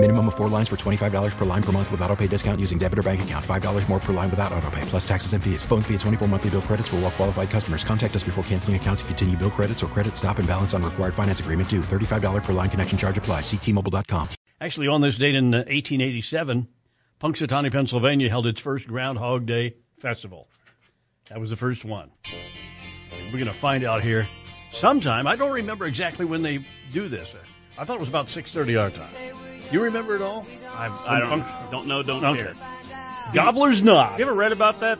Minimum of 4 lines for $25 per line per month with auto pay discount using debit or bank account. $5 more per line without auto pay, plus taxes and fees. Phone fee at 24 monthly bill credits for well qualified customers. Contact us before canceling account to continue bill credits or credit stop and balance on required finance agreement due. $35 per line connection charge applies. See T-Mobile.com. Actually, on this date in 1887, Punxsutawney, Pennsylvania held its first Groundhog Day festival. That was the first one. We're going to find out here sometime. I don't remember exactly when they do this. I thought it was about 6:30 our time. You remember it all? I don't know, don't care. Gobbler's Knob. You ever read about that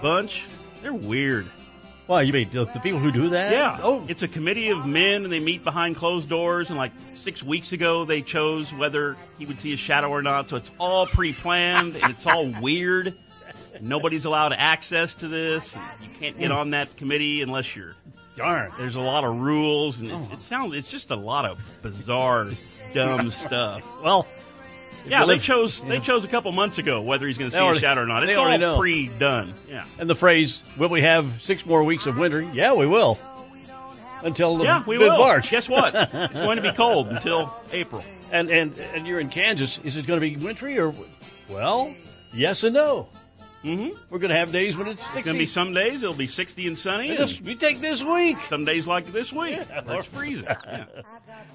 bunch? They're weird. Well, you mean the people who do that? Yeah. Oh, it's a committee of men, and they meet behind closed doors, and like 6 weeks ago, they chose whether he would see his shadow or not, so it's all pre-planned, and it's all weird. Nobody's allowed access to this. And you can't get on that committee unless you're... Darn. There's a lot of rules, and it's just a lot of bizarre, dumb stuff. Well, yeah, they chose a couple months ago whether he's going to see a shadow or not. It's all pre-done. Yeah. And the phrase, will we have 6 more weeks of winter? Yeah, we will. Until March. Guess what? It's going to be cold until April. And you're in Kansas. Is it going to be wintry or? Well, yes and no. Mm-hmm. We're going to have days when it's 60. It's going to be some days it'll be 60 and sunny. We take this week. Some days like this week. Yeah, it's freezing. Yeah.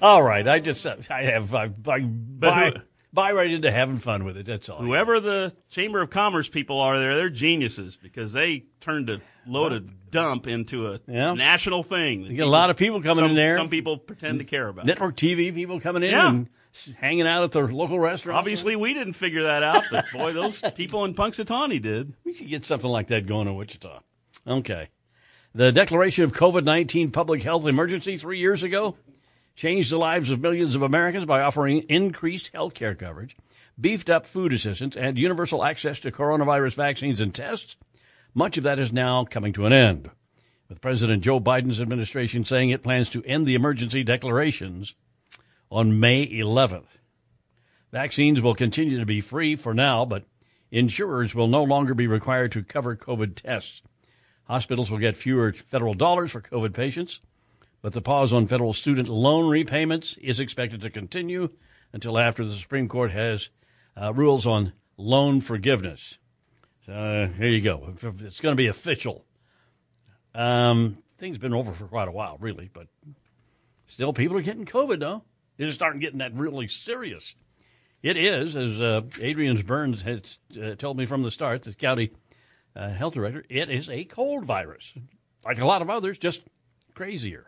All right. I buy right into having fun with it. That's all. Whoever the Chamber of Commerce people are there, they're geniuses because they turned a loaded dump into a national thing. You get a lot of people coming in there. Some people pretend to care about network TV people coming in. Yeah. And hanging out at the local restaurant. Obviously, we didn't figure that out, but boy, those people in Punxsutawney did. We should get something like that going in Wichita. Okay. The declaration of COVID-19 public health emergency 3 years ago changed the lives of millions of Americans by offering increased health care coverage, beefed up food assistance, and universal access to coronavirus vaccines and tests. Much of that is now coming to an end, with President Joe Biden's administration saying it plans to end the emergency declarations on May 11th. Vaccines will continue to be free for now, but insurers will no longer be required to cover COVID tests. Hospitals will get fewer federal dollars for COVID patients, but the pause on federal student loan repayments is expected to continue until after the Supreme Court has rules on loan forgiveness. So here you go. It's going to be official. Things have been over for quite a while, really, but still people are getting COVID, though. They're just starting getting that really serious. It is, as Adrian Burns had told me from the start, the county health director, it is a cold virus. Like a lot of others, just crazier.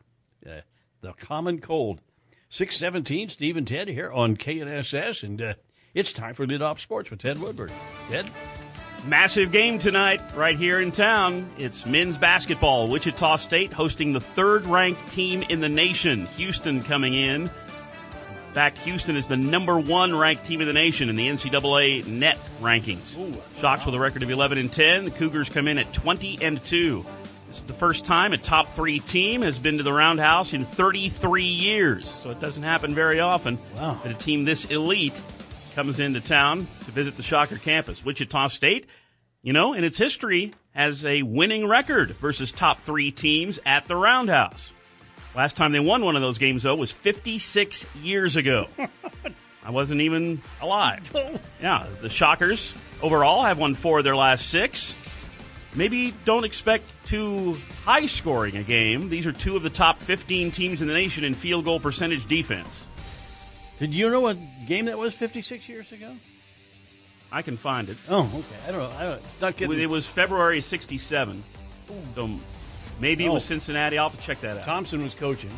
The common cold. 6:17, Steve and Ted here on KNSS, and it's time for Lead Off Sports with Ted Woodward. Ted? Massive game tonight right here in town. It's men's basketball. Wichita State hosting the third-ranked team in the nation. Houston coming in. In fact, Houston is the number 1 ranked team in the nation in the NCAA net rankings. Ooh, wow. Sox with a record of 11-10. The Cougars come in at 20-2. This is the first time a top 3 team has been to the Roundhouse in 33 years, so it doesn't happen very often. Wow. That a team this elite comes into town to visit the Shocker campus. Wichita State, you know, in its history, has a winning record versus top 3 teams at the Roundhouse. Last time they won one of those games, though, was 56 years ago. I wasn't even alive. Yeah, the Shockers overall have won 4 of their last 6. Maybe don't expect too high scoring a game. These are 2 of the top 15 teams in the nation in field goal percentage defense. Did you know what game that was 56 years ago? I can find it. Oh, okay. I don't know. It was February 67. So... Maybe it was Cincinnati. I'll have to check that out. Thompson was coaching.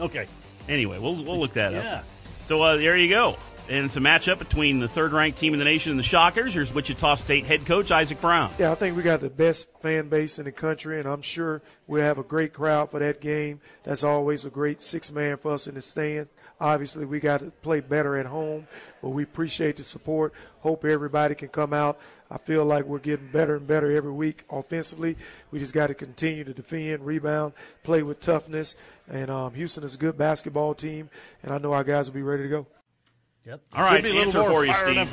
Okay. Anyway, we'll look that up. Yeah. So there you go. And it's a matchup between the third-ranked team in the nation and the Shockers. Here's Wichita State head coach Isaac Brown. Yeah, I think we got the best fan base in the country, and I'm sure we'll have a great crowd for that game. That's always a great six-man for us in the stands. Obviously, we got to play better at home, but we appreciate the support. Hope everybody can come out. I feel like we're getting better and better every week offensively. We just got to continue to defend, rebound, play with toughness. And Houston is a good basketball team, and I know our guys will be ready to go. Yep. All right, answer for you, Steve. Yep.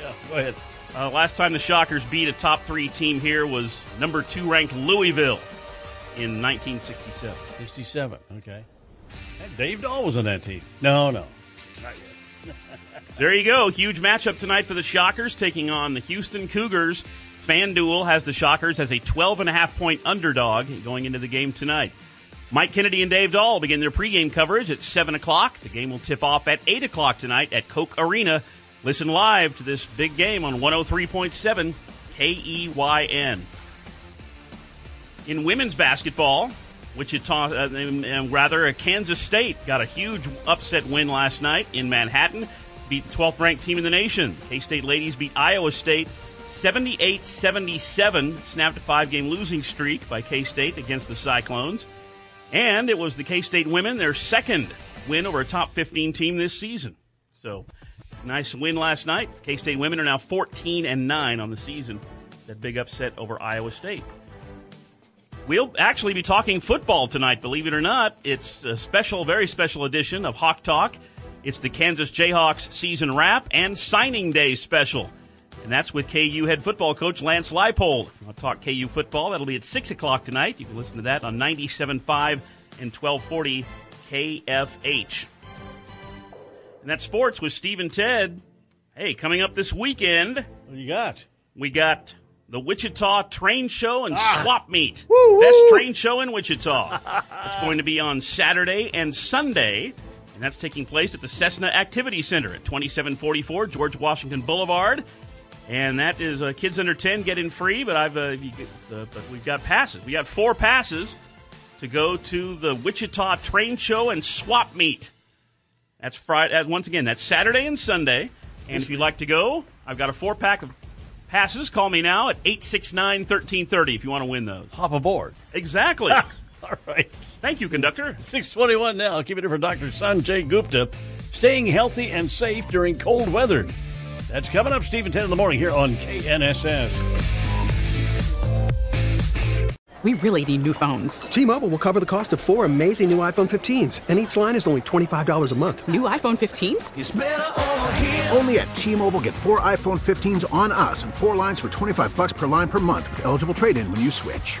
Yeah, go ahead. Last time the Shockers beat a top three team here was number 2 ranked Louisville in 1967. 67, okay. And Dave Dahl was on that team. No. Not yet. There you go. Huge matchup tonight for the Shockers taking on the Houston Cougars. FanDuel has the Shockers as a 12.5-point underdog going into the game tonight. Mike Kennedy and Dave Dahl begin their pregame coverage at 7 o'clock. The game will tip off at 8 o'clock tonight at Koch Arena. Listen live to this big game on 103.7 KEYN. In women's basketball, Kansas State got a huge upset win last night in Manhattan, beat the 12th-ranked team in the nation. K-State ladies beat Iowa State 78-77, snapped a 5-game losing streak by K-State against the Cyclones. And it was the K-State women, their second win over a top 15 team this season. So, nice win last night. The K-State women are now 14-9 on the season. That big upset over Iowa State. We'll actually be talking football tonight, believe it or not. It's a special, very special edition of Hawk Talk. It's the Kansas Jayhawks season wrap and signing day special. And that's with KU head football coach Lance Leipold. I'll talk KU football. That'll be at 6 o'clock tonight. You can listen to that on 97.5 and 1240 KFH. And that's sports with Steve and Ted. Hey, coming up this weekend. What do you got? We got the Wichita Train Show and Swap Meet. Woo-woo. Best train show in Wichita. It's going to be on Saturday and Sunday. And that's taking place at the Cessna Activity Center at 2744 George Washington Boulevard. And that is kids under 10 get in free, but we've got passes. We got 4 passes to go to the Wichita Train Show and Swap Meet. That's Friday. Once again, that's Saturday and Sunday. And if you'd like to go, I've got a 4-pack of passes. Call me now at 869-1330 if you want to win those. Hop aboard. Exactly. All right. Thank you, conductor. 6:21 now. I'll keep it for Dr. Sanjay Gupta. Staying healthy and safe during cold weather. That's coming up, Steve and Ted in the morning here on KNSS. We really need new phones. T-Mobile will cover the cost of 4 amazing new iPhone 15s, and each line is only $25 a month. New iPhone 15s? It's better over here. Only at T-Mobile, get 4 iPhone 15s on us and 4 lines for $25 per line per month with eligible trade-in when you switch.